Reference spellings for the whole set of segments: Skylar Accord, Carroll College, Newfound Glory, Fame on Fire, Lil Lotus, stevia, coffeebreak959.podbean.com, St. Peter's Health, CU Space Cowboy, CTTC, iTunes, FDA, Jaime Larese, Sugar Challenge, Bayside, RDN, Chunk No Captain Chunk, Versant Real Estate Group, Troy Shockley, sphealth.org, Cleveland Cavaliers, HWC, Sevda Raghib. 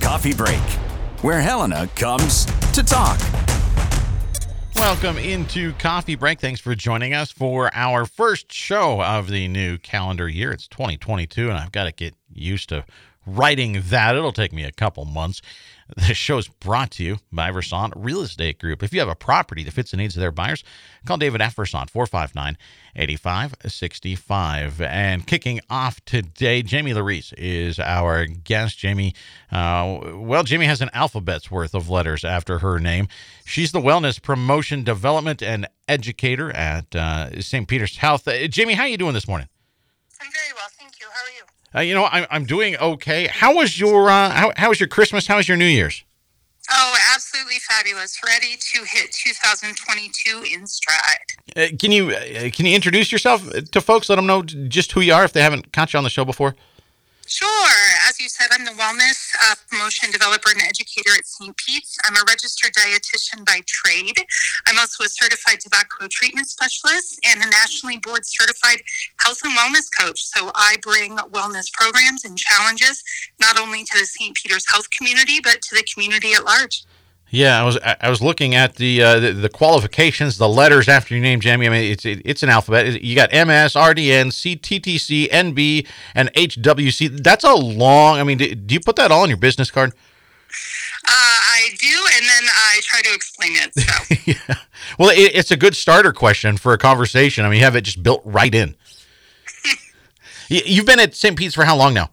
Coffee Break, where Helena comes to talk. Welcome into Coffee Break. Thanks for joining us for our first show of the new calendar year. It's 2022, and I've got to get used to writing that. It'll take me a couple months. This show is brought to you by Versant Real Estate Group. If you have a property that fits the needs of their buyers, call David F. Versant, 459-8565. And kicking off today, Jaime Larese is our guest. Jaime, Jaime has an alphabet's worth of letters after her name. She's the Wellness Promotion, Development, and Educator at St. Peter's Health. Jaime, how are you doing this morning? I'm very well, thank you. How are you? I'm doing okay. How was your how was your Christmas? How was your New Year's? Oh, absolutely fabulous! Ready to hit 2022 in stride. Can you introduce yourself to folks? Let them know just who you are if they haven't caught you on the show before. Sure. As you said, I'm the Wellness Promotion Developer and Educator at St. Pete's. I'm a registered dietitian by trade. I'm also a certified tobacco treatment specialist and a nationally board certified health and wellness coach. So I bring wellness programs and challenges not only to the St. Peter's health community, but to the community at large. Yeah, I was looking at the qualifications, the letters after your name, Jaime. I mean, it's an alphabet. You got MS, RDN, CTTC, NB, and HWC. That's a long. I mean, do you put that all on your business card? I do, and then I try to explain it. So. Yeah. Well, it's a good starter question for a conversation. I mean, you have it just built right in. You've been at St. Pete's for how long now?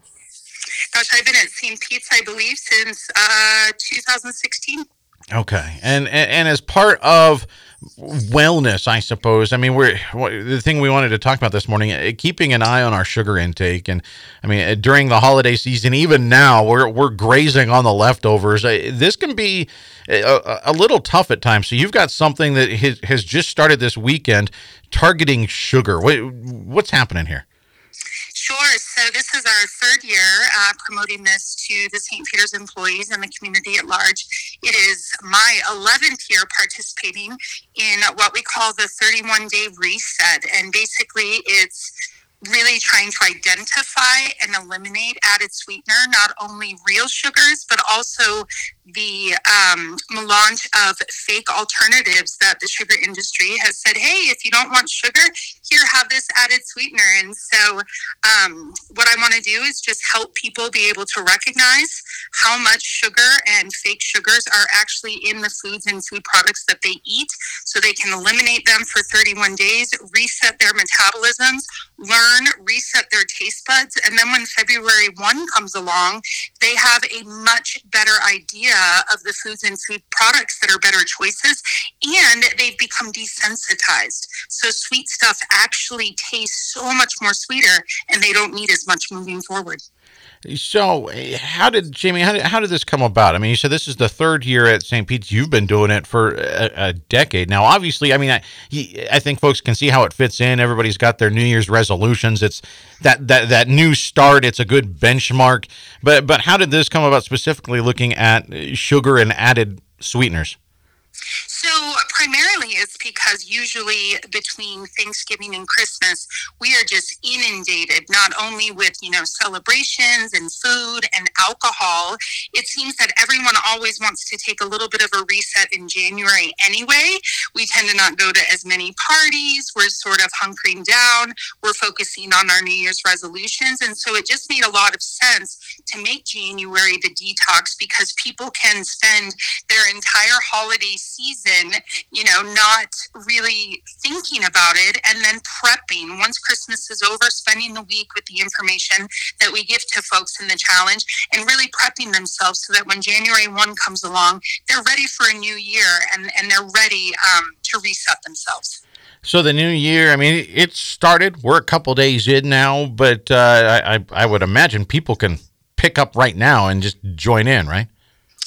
Gosh, I've been at St. Pete's, I believe, since 2016. Okay, and as part of wellness, I suppose. I mean, the thing we wanted to talk about this morning, keeping an eye on our sugar intake, and I mean, during the holiday season, even now, we're grazing on the leftovers. This can be a little tough at times. So you've got something that has just started this weekend, targeting sugar. What's happening here? Sure. So this is our third year promoting this to the St. Peter's employees and the community at large. It is my 11th year participating in what we call the 31-day reset. And basically, it's really trying to identify and eliminate added sweetener, not only real sugars, but also the melange of fake alternatives that the sugar industry has said, hey, if you don't want sugar, here, have this added sweetener. And so what I want to do is just help people be able to recognize how much sugar and fake sugars are actually in the foods and food products that they eat, so they can eliminate them for 31 days, reset their metabolisms, reset their taste buds, and then when February 1 comes along, they have a much better idea of the foods and food products that are better choices, and they've become desensitized. So sweet stuff actually tastes so much more sweeter, and they don't need as much moving forward. So how did this come about? I mean, you said this is the third year at St. Pete's. You've been doing it for a decade now. Obviously, I mean, I think folks can see how it fits in. Everybody's got their New Year's resolutions. It's that new start. It's a good benchmark. But how did this come about specifically looking at sugar and added sweeteners? So primarily it's because usually between Thanksgiving and Christmas, we are just inundated, not only with, celebrations and food and alcohol. It seems that everyone always wants to take a little bit of a reset in January anyway. We tend to not go to as many parties. We're sort of hunkering down. We're focusing on our New Year's resolutions. And so it just made a lot of sense to make January the detox, because people can spend their entire holiday season, not really thinking about it, and then prepping. Once Christmas is over, spending the week with the information that we give to folks in the challenge and really prepping themselves so that when January 1 comes along, they're ready for a new year and they're ready to reset themselves. So the new year, I mean, it started. We're a couple days in now, but I would imagine people can pick up right now and just join in, right?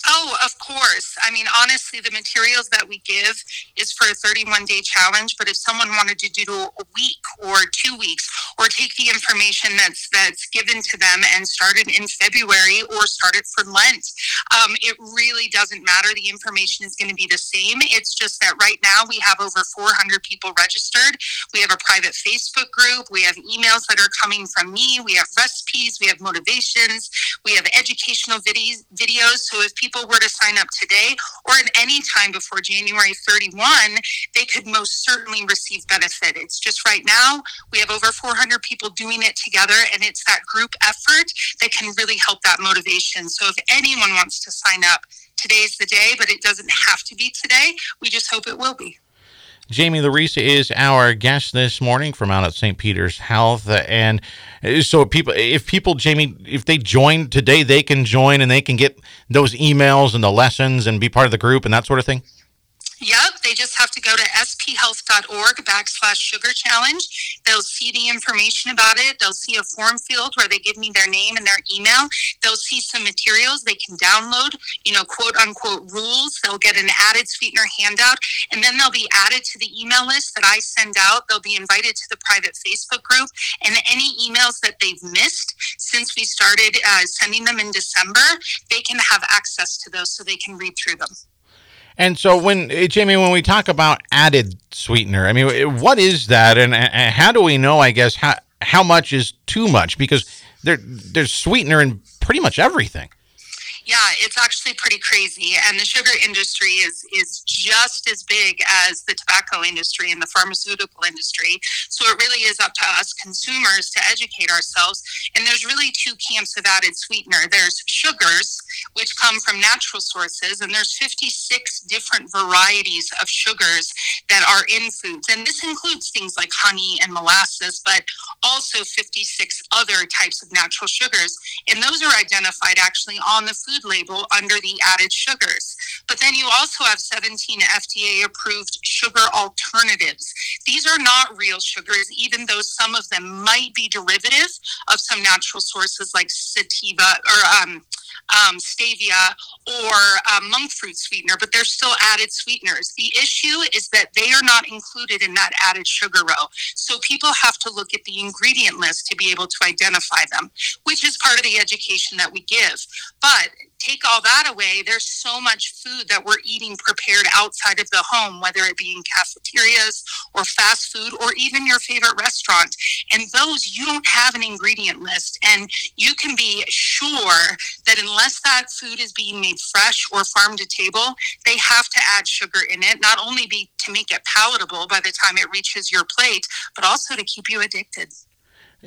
Oh, of course. I mean, honestly, the materials that we give is for a 31-day challenge, but if someone wanted to do a week or 2 weeks, or take the information that's given to them and started in February or started for Lent, it really doesn't matter. The information is going to be the same. It's just that right now we have over 400 people registered. We have a private Facebook group. We have emails that are coming from me. We have recipes. We have motivations. We have educational videos. So if people were to sign up today or at any time before January 31, they could most certainly receive benefit. It's just right now we have over 400 people doing it together, and it's that group effort that can really help that motivation. So if anyone wants to sign up, today's the day, but it doesn't have to be today. We just hope it will be. Jaime Larese is our guest this morning from out at St. Peter's Health. And so if people, Jaime, if they join today, they can join and they can get those emails and the lessons and be part of the group and that sort of thing? Yep, they just have to go to sphealth.org/Sugar Challenge. They'll see the information about it. They'll see a form field where they give me their name and their email. They'll see some materials they can download, quote unquote rules. They'll get an added sweetener handout, and then they'll be added to the email list that I send out. They'll be invited to the private Facebook group, and any emails that they've missed since we started sending them in December, they can have access to those so they can read through them. And so when we talk about added sweetener, I mean, what is that? And how do we know, I guess, how much is too much? Because there's sweetener in pretty much everything. Yeah, it's actually pretty crazy. And the sugar industry is just as big as the tobacco industry and the pharmaceutical industry. So it really is up to us consumers to educate ourselves. And there's really two camps of added sweetener. There's sugars, which come from natural sources, and there's 56 different varieties of sugars that are in foods. And this includes things like honey and molasses, but also 56 other types of natural sugars. And those are identified actually on the food label under the added sugars. But then you also have 17 FDA approved sugar alternatives. These are not real sugars, even though some of them might be derivative of some natural sources like sativa or stevia or monk fruit sweetener, but they're still added sweeteners. The issue is that they are not included in that added sugar row. So people have to look at the ingredient list to be able to identify them, which is part of the education that we give. But take all that away, there's so much food that we're eating prepared outside of the home, whether it be in cafeterias or fast food or even your favorite restaurant. And those, you don't have an ingredient list. And you can be sure that unless that food is being made fresh or farm to table, they have to add sugar in it, not only to make it palatable by the time it reaches your plate, but also to keep you addicted.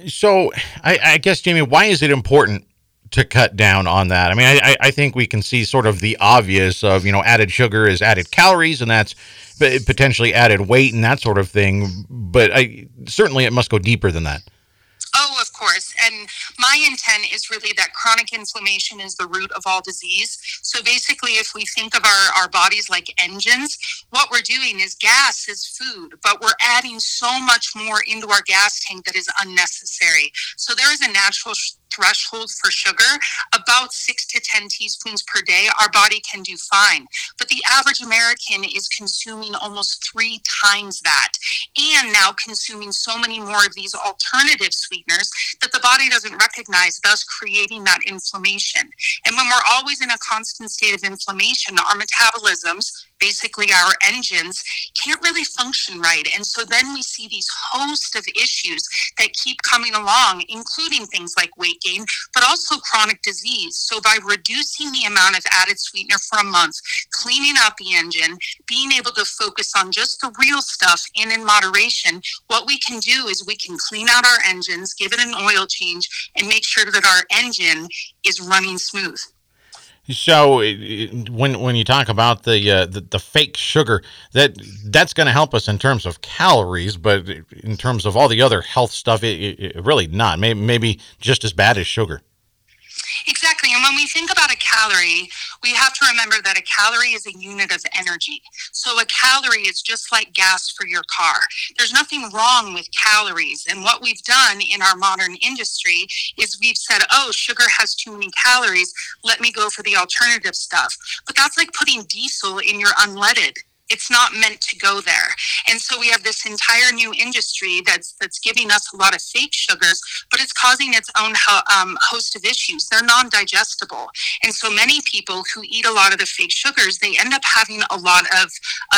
So I guess, Jaime, why is it important to cut down on that? I mean, I think we can see sort of the obvious of, added sugar is added calories, and that's potentially added weight and that sort of thing. But certainly it must go deeper than that. Oh, of course. And my intent is really that chronic inflammation is the root of all disease. So basically, if we think of our bodies like engines, what we're doing is gas is food, but we're adding so much more into our gas tank that is unnecessary. So there is a natural threshold for sugar. About 6 to 10 teaspoons per day, our body can do fine. But the average American is consuming almost 3 times that, and now consuming so many more of these alternative sweeteners that the body doesn't recognize, thus creating that inflammation. And when we're always in a constant state of inflammation, our metabolisms, basically our engines, can't really function right. And so then we see these host of issues that keep coming along, including things like weight gain, but also chronic disease. So by reducing the amount of added sweetener for a month, cleaning out the engine, being able to focus on just the real stuff and in moderation, what we can do is we can clean out our engines, give it an oil change, and make sure that our engine is running smooth. So when you talk about the fake sugar, that's going to help us in terms of calories, but in terms of all the other health stuff, it really not. Maybe just as bad as sugar. Exactly. And when we think about a calorie, we have to remember that a calorie is a unit of energy. So a calorie is just like gas for your car. There's nothing wrong with calories. And what we've done in our modern industry is we've said, oh, sugar has too many calories. Let me go for the alternative stuff. But that's like putting diesel in your unleaded. It's not meant to go there. And so we have this entire new industry that's giving us a lot of fake sugars, but it's causing its own host of issues. They're non-digestible. And so many people who eat a lot of the fake sugars, they end up having a lot of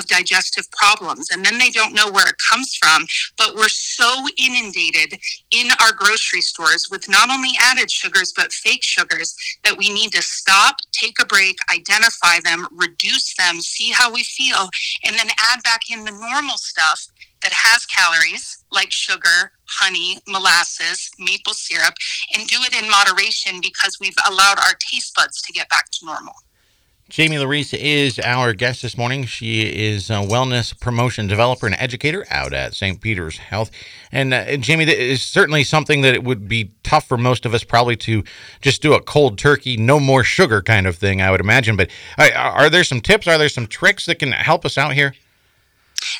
digestive problems. And then they don't know where it comes from. But we're so inundated in our grocery stores with not only added sugars, but fake sugars that we need to stop, take a break, identify them, reduce them, see how we feel, and then add back in the normal stuff that has calories, like sugar, honey, molasses, maple syrup, and do it in moderation because we've allowed our taste buds to get back to normal. Jaime Larese is our guest this morning. She is a wellness promotion developer and educator out at St. Peter's Health. And Jaime, that is certainly something that it would be tough for most of us probably to just do a cold turkey, no more sugar kind of thing, I would imagine. But are there some tips? Are there some tricks that can help us out here?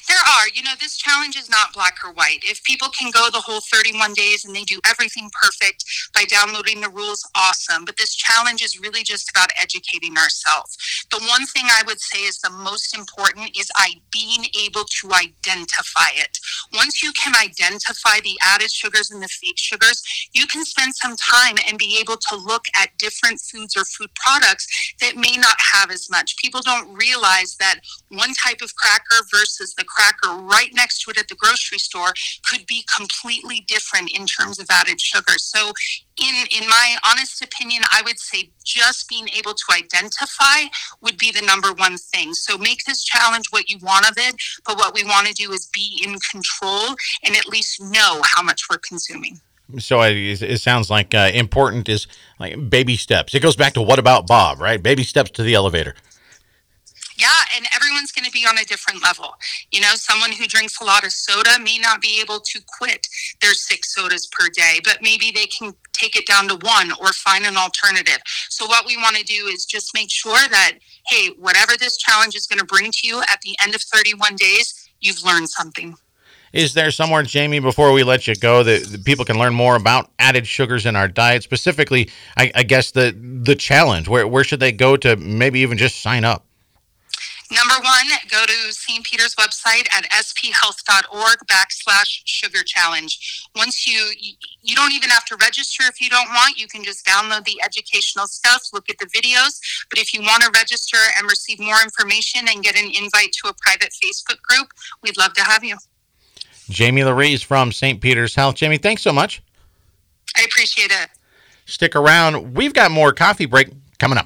There are. You know, this challenge is not black or white. If people can go the whole 31 days and they do everything perfect by downloading the rules, awesome. But this challenge is really just about educating ourselves. The one thing I would say is the most important is being able to identify it. Once you can identify the added sugars and the fake sugars, you can spend some time and be able to look at different foods or food products that may not have as much. People don't realize that one type of cracker versus the cracker right next to it at the grocery store could be completely different in terms of added sugar. So in my honest opinion, I would say just being able to identify would be the number one thing. So make this challenge what you want of it, but what we want to do is be in control and at least know how much we're consuming. So it sounds like important is like baby steps. It goes back to what about Bob, right? Baby steps to the elevator. Yeah, and everyone's going to be on a different level. You know, someone who drinks a lot of soda may not be able to quit their 6 sodas per day, but maybe they can take it down to 1 or find an alternative. So what we want to do is just make sure that, hey, whatever this challenge is going to bring to you at the end of 31 days, you've learned something. Is there somewhere, Jaime, before we let you go, that people can learn more about added sugars in our diet? Specifically, I guess the challenge, where should they go to maybe even just sign up? Number one, go to St. Peter's website at sphealth.org/Sugar Challenge. Once you don't even have to register if you don't want. You can just download the educational stuff, look at the videos. But if you want to register and receive more information and get an invite to a private Facebook group, we'd love to have you. Jaime Larese from St. Peter's Health. Jaime, thanks so much. I appreciate it. Stick around. We've got more Coffee Break coming up.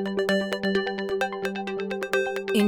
In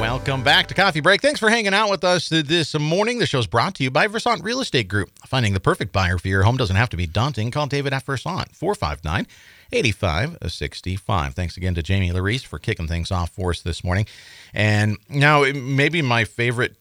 Welcome back to Coffee Break. Thanks for hanging out with us this morning. The show's brought to you by Versant Real Estate Group. Finding the perfect buyer for your home doesn't have to be daunting. Call David at Versant, 459-8565. Thanks again to Jaime Larese for kicking things off for us this morning. And now maybe my favorite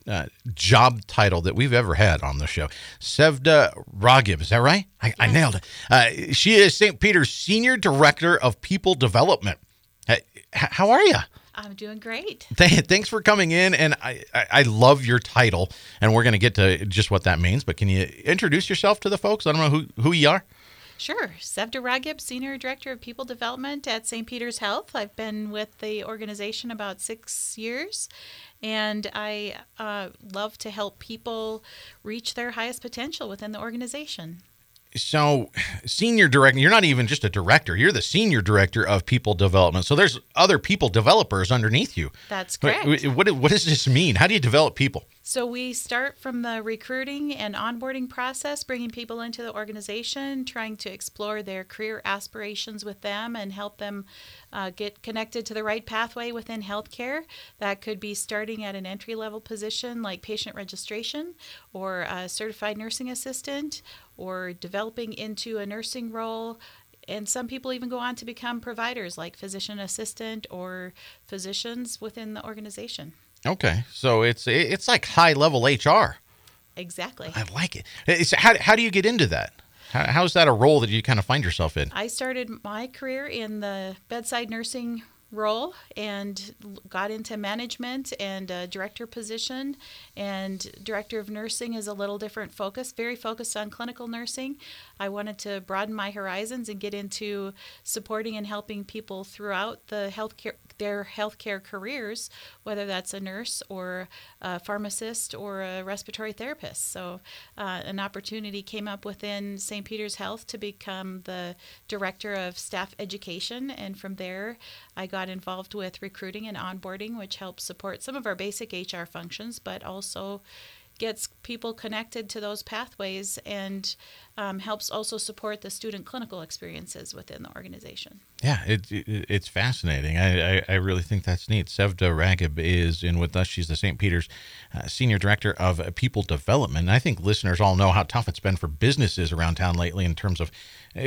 job title that we've ever had on the show, Sevda Raghib. Is that right? I nailed it. She is St. Peter's Senior Director of People Development. Hey, how are you? I'm doing great. Thanks for coming in, and I love your title, and we're going to get to just what that means, but can you introduce yourself to the folks? I don't know who you are. Sure. Sevda Raghib, Senior Director of People Development at St. Peter's Health. I've been with the organization about 6 years, and I love to help people reach their highest potential within the organization. So, Senior Director, you're not even just a director. You're the Senior Director of People Development. So there's other people developers underneath you. That's correct. What does this mean? How do you develop people? So we start from the recruiting and onboarding process, bringing people into the organization, trying to explore their career aspirations with them and help them get connected to the right pathway within healthcare. That could be starting at an entry-level position like patient registration or a certified nursing assistant or developing into a nursing role. And some people even go on to become providers like physician assistant or physicians within the organization. Okay. So it's like high-level HR. Exactly. I like it. It's, how do you get into that? How is that a role that you kind of find yourself in? I started my career in the bedside nursing role and got into management and a director position, and director of nursing is a little different focus, very focused on clinical nursing. I wanted to broaden my horizons and get into supporting and helping people throughout the healthcare, their healthcare careers, whether that's a nurse or a pharmacist or a respiratory therapist. So an opportunity came up within St. Peter's Health to become the director of staff education, and from there I got involved with recruiting and onboarding, which helps support some of our basic HR functions, but also gets people connected to those pathways and helps also support the student clinical experiences within the organization. Yeah, it's fascinating. I really think that's neat. Sevda Raghib is in with us. She's the St. Peter's Senior Director of People Development. And I think listeners all know how tough it's been for businesses around town lately in terms of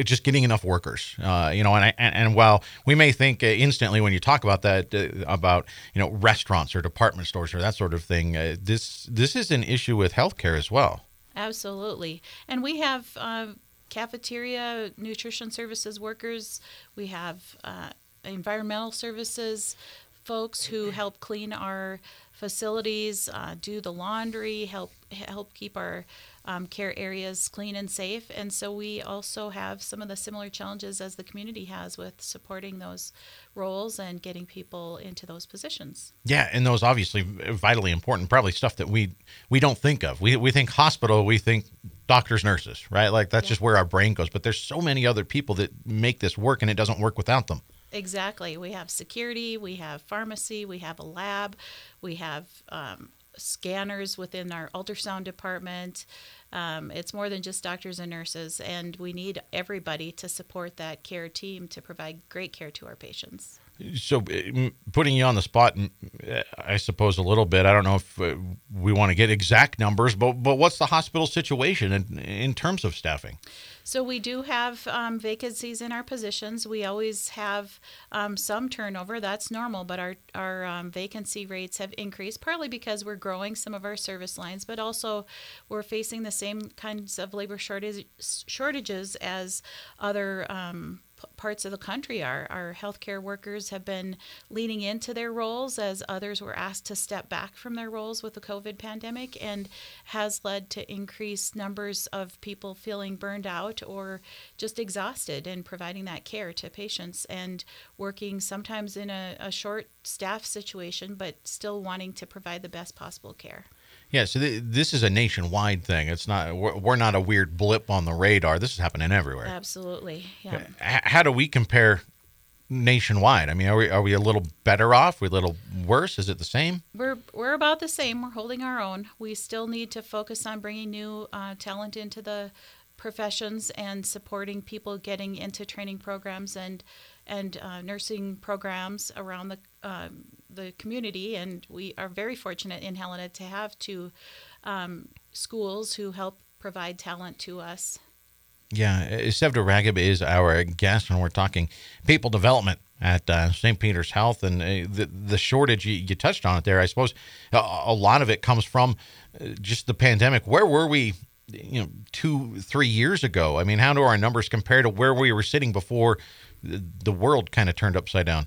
just getting enough workers. And while we may think instantly when you talk about that, about restaurants or department stores or that sort of thing, this is an issue with healthcare as well. Absolutely. And we have cafeteria nutrition services workers. We have environmental services folks who help clean our facilities, do the laundry, help keep our care areas clean and safe. And so we also have some of the similar challenges as the community has with supporting those roles and getting people into those positions. Yeah, and those obviously vitally important, probably stuff that we don't think of. We think hospital, we think doctors, nurses, right? Like that's just where our brain goes. But there's so many other people that make this work, and it doesn't work without them. Exactly. We have security, we have pharmacy, we have a lab, we have scanners within our ultrasound department. It's more than just doctors and nurses, and we need everybody to support that care team to provide great care to our patients. So putting you on the spot, I suppose a little bit, I don't know if we want to get exact numbers, but what's the hospital situation in terms of staffing? So we do have vacancies in our positions. We always have some turnover. That's normal, but our vacancy rates have increased, partly because we're growing some of our service lines, but also we're facing the same kinds of labor shortages as other parts of the country are. Our healthcare workers have been leaning into their roles as others were asked to step back from their roles with the COVID pandemic, and has led to increased numbers of people feeling burned out or just exhausted in providing that care to patients, and working sometimes in a short staff situation, but still wanting to provide the best possible care. Yeah, so this is a nationwide thing. It's not, we're not a weird blip on the radar. This is happening everywhere. Absolutely. Yeah. How do we compare nationwide? I mean, are we a little better off? Are we a little worse? Is it the same? We're about the same. We're holding our own. We still need to focus on bringing new talent into the professions and supporting people getting into training programs and nursing programs around the community, and we are very fortunate in Helena to have two schools who help provide talent to us. Yeah, Sevda Raghib is our guest, and we're talking people development at St. Peter's Health, and the shortage, you touched on it there. I suppose a lot of it comes from just the pandemic. Where were we 2-3 years ago? I mean, how do our numbers compare to where we were sitting before the world kind of turned upside down?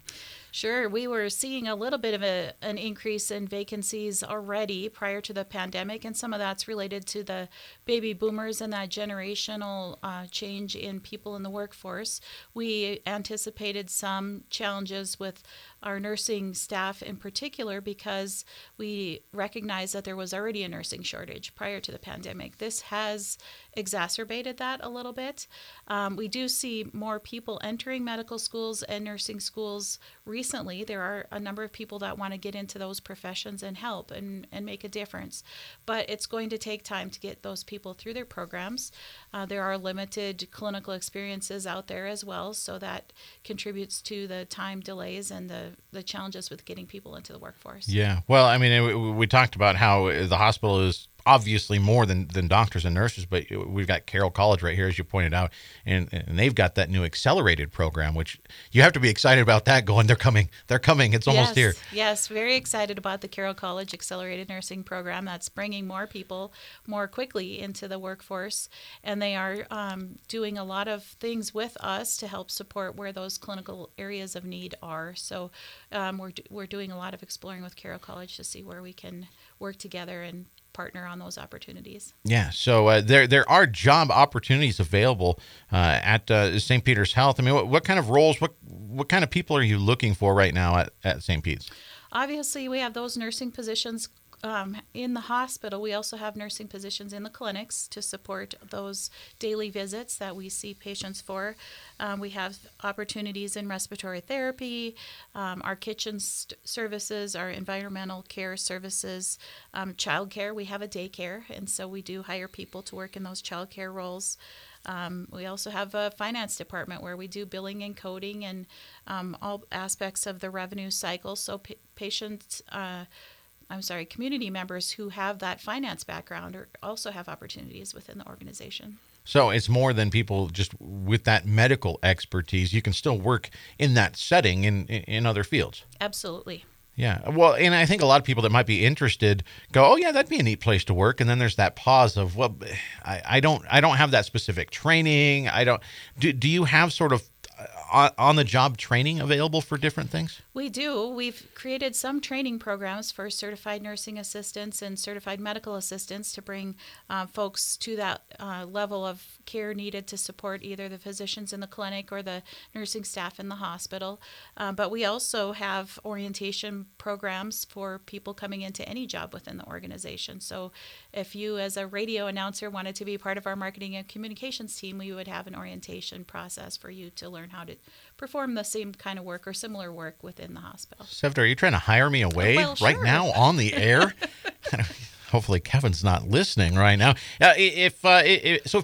Sure. We were seeing a little bit of an increase in vacancies already prior to the pandemic, and some of that's related to the baby boomers and that generational change in people in the workforce. We anticipated some challenges with our nursing staff in particular because we recognized that there was already a nursing shortage prior to the pandemic. This has exacerbated that a little bit. We do see more people entering medical schools and nursing schools recently. There are a number of people that want to get into those professions and help and make a difference, but it's going to take time to get those people through their programs. There are limited clinical experiences out there as well, so that contributes to the time delays and the challenges with getting people into the workforce. Yeah, well, I mean, we talked about how the hospital is obviously more than doctors and nurses, but we've got Carroll College right here, as you pointed out, and they've got that new accelerated program, which you have to be excited about that going. They're coming. It's almost here. Yes, very excited about the Carroll College Accelerated Nursing Program. That's bringing more people more quickly into the workforce, and they are doing a lot of things with us to help support where those clinical areas of need are. So we're doing a lot of exploring with Carroll College to see where we can work together and partner on those opportunities. Yeah, so there are job opportunities available at St. Peter's Health. I mean, what kind of roles, what kind of people are you looking for right now at St. Pete's? Obviously, we have those nursing positions in the hospital. We also have nursing positions in the clinics to support those daily visits that we see patients for. We have opportunities in respiratory therapy, our kitchen services, our environmental care services, child care. We have a daycare, and so we do hire people to work in those child care roles. We also have a finance department where we do billing and coding and all aspects of the revenue cycle, so community members who have that finance background also have opportunities within the organization. So it's more than people just with that medical expertise. You can still work in that setting in other fields. Absolutely. Yeah. Well, and I think a lot of people that might be interested go, oh, yeah, that'd be a neat place to work. And then there's that pause of, well, I don't have that specific training. I don't. Do you have sort of on-the-job training available for different things? We do. We've created some training programs for certified nursing assistants and certified medical assistants to bring folks to that level of care needed to support either the physicians in the clinic or the nursing staff in the hospital. But we also have orientation programs for people coming into any job within the organization. So if you as a radio announcer wanted to be part of our marketing and communications team, we would have an orientation process for you to learn how to perform the same kind of work or similar work within the hospital. Sevda, are you trying to hire me away right now on the air? Hopefully Kevin's not listening right now. If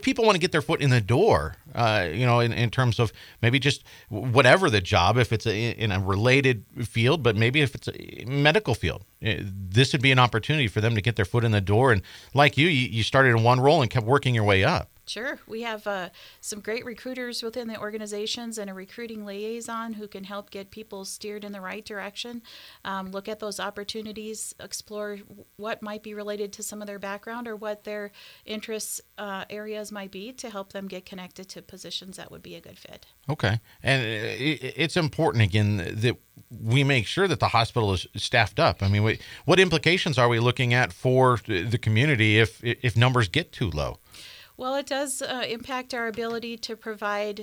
people want to get their foot in the door, in terms of maybe just whatever the job, if it's in a related field, but maybe if it's a medical field, this would be an opportunity for them to get their foot in the door. And like you started in one role and kept working your way up. Sure. We have some great recruiters within the organizations and a recruiting liaison who can help get people steered in the right direction, look at those opportunities, explore what might be related to some of their background or what their interests areas might be to help them get connected to positions that would be a good fit. Okay. And it's important, again, that we make sure that the hospital is staffed up. I mean, what implications are we looking at for the community if numbers get too low? Well, it does impact our ability to provide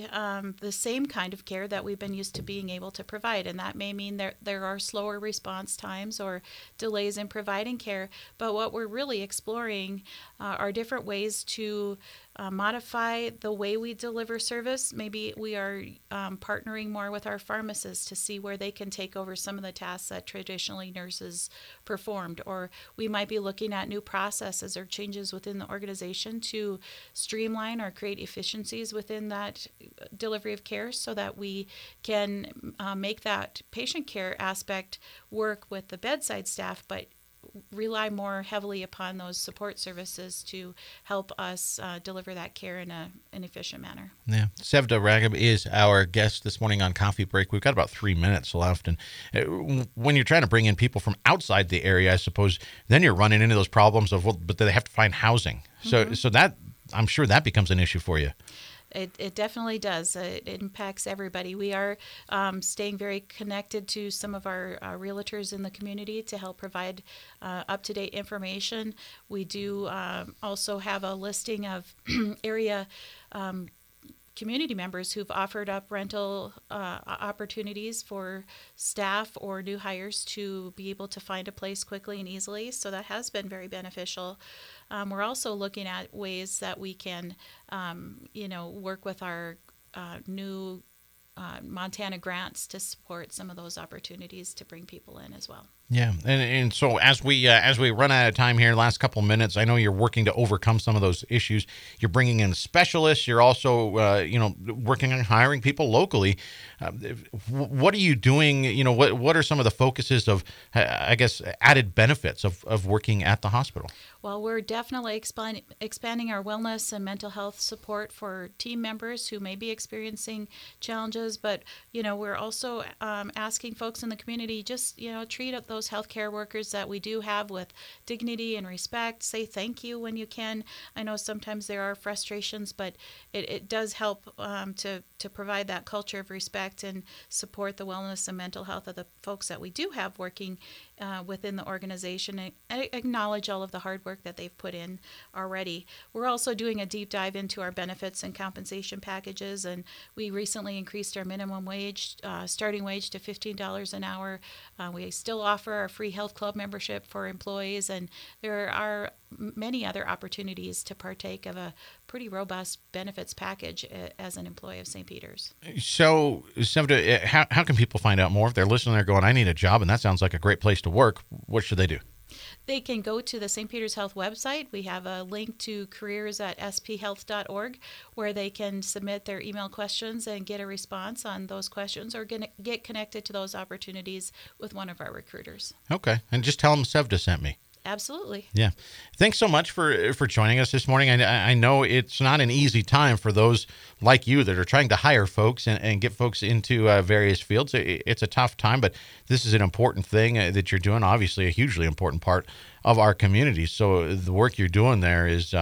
the same kind of care that we've been used to being able to provide, and that may mean there are slower response times or delays in providing care. But what we're really exploring are different ways to modify the way we deliver service. Maybe we are partnering more with our pharmacists to see where they can take over some of the tasks that traditionally nurses performed, or we might be looking at new processes or changes within the organization to streamline or create efficiencies within that delivery of care so that we can make that patient care aspect work with the bedside staff, but rely more heavily upon those support services to help us deliver that care in an efficient manner. Yeah. Sevda Raghib is our guest this morning on Coffee Break. We've got about 3 minutes left. And when you're trying to bring in people from outside the area, I suppose, then you're running into those problems of, but they have to find housing. So that I'm sure that becomes an issue for you. It definitely does. It impacts everybody. We are staying very connected to some of our realtors in the community to help provide up-to-date information. We do also have a listing of area community members who've offered up rental opportunities for staff or new hires to be able to find a place quickly and easily. So that has been very beneficial. We're also looking at ways that we can, work with our new Montana grants to support some of those opportunities to bring people in as well. Yeah, and so as we run out of time here, last couple minutes, I know you're working to overcome some of those issues. You're bringing in specialists. You're also, working on hiring people locally. What are you doing? What are some of the focuses of, added benefits of working at the hospital? Well, we're definitely expanding our wellness and mental health support for team members who may be experiencing challenges. But, we're also asking folks in the community just, treat those healthcare workers that we do have with dignity and respect. Say thank you when you can. I know sometimes there are frustrations, but it does help to provide that culture of respect and support the wellness and mental health of the folks that we do have working within the organization, and acknowledge all of the hard work that they've put in already. We're also doing a deep dive into our benefits and compensation packages, and we recently increased our minimum wage, starting wage to $15 an hour. We still offer our free health club membership for employees, and there are many other opportunities to partake of a pretty robust benefits package as an employee of St. Peter's. So, Sevda, how can people find out more? If they're listening, they're going, I need a job, and that sounds like a great place to work. What should they do? They can go to the St. Peter's Health website. We have a link to careers at sphealth.org where they can submit their email questions and get a response on those questions, or get connected to those opportunities with one of our recruiters. Okay. And just tell them Sevda sent me. Absolutely. Yeah. Thanks so much for joining us this morning. I know it's not an easy time for those like you that are trying to hire folks and get folks into various fields. It's a tough time, but this is an important thing that you're doing, obviously a hugely important part of our community. So the work you're doing there is,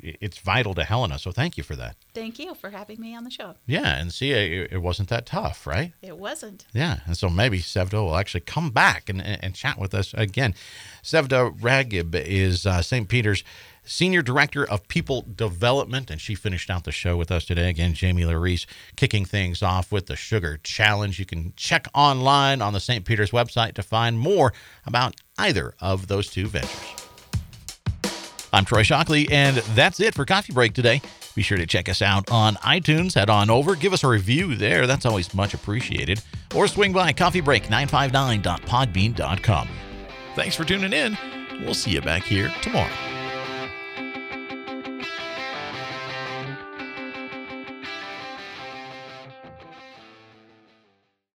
it's vital to Helena. So thank you for that. Thank you for having me on the show. Yeah. And see, it wasn't that tough, right? It wasn't. Yeah. And so maybe Sevda will actually come back and chat with us again. Sevda Raghib is St. Peter's Senior Director of People Development, and she finished out the show with us today. Again, Jaime Larese kicking things off with the Sugar Challenge. You can check online on the St. Peter's website to find more about either of those two ventures. I'm Troy Shockley, and that's it for Coffee Break today. Be sure to check us out on iTunes. Head on over, give us a review there. That's always much appreciated. Or swing by coffeebreak959.podbean.com. Thanks for tuning in. We'll see you back here tomorrow.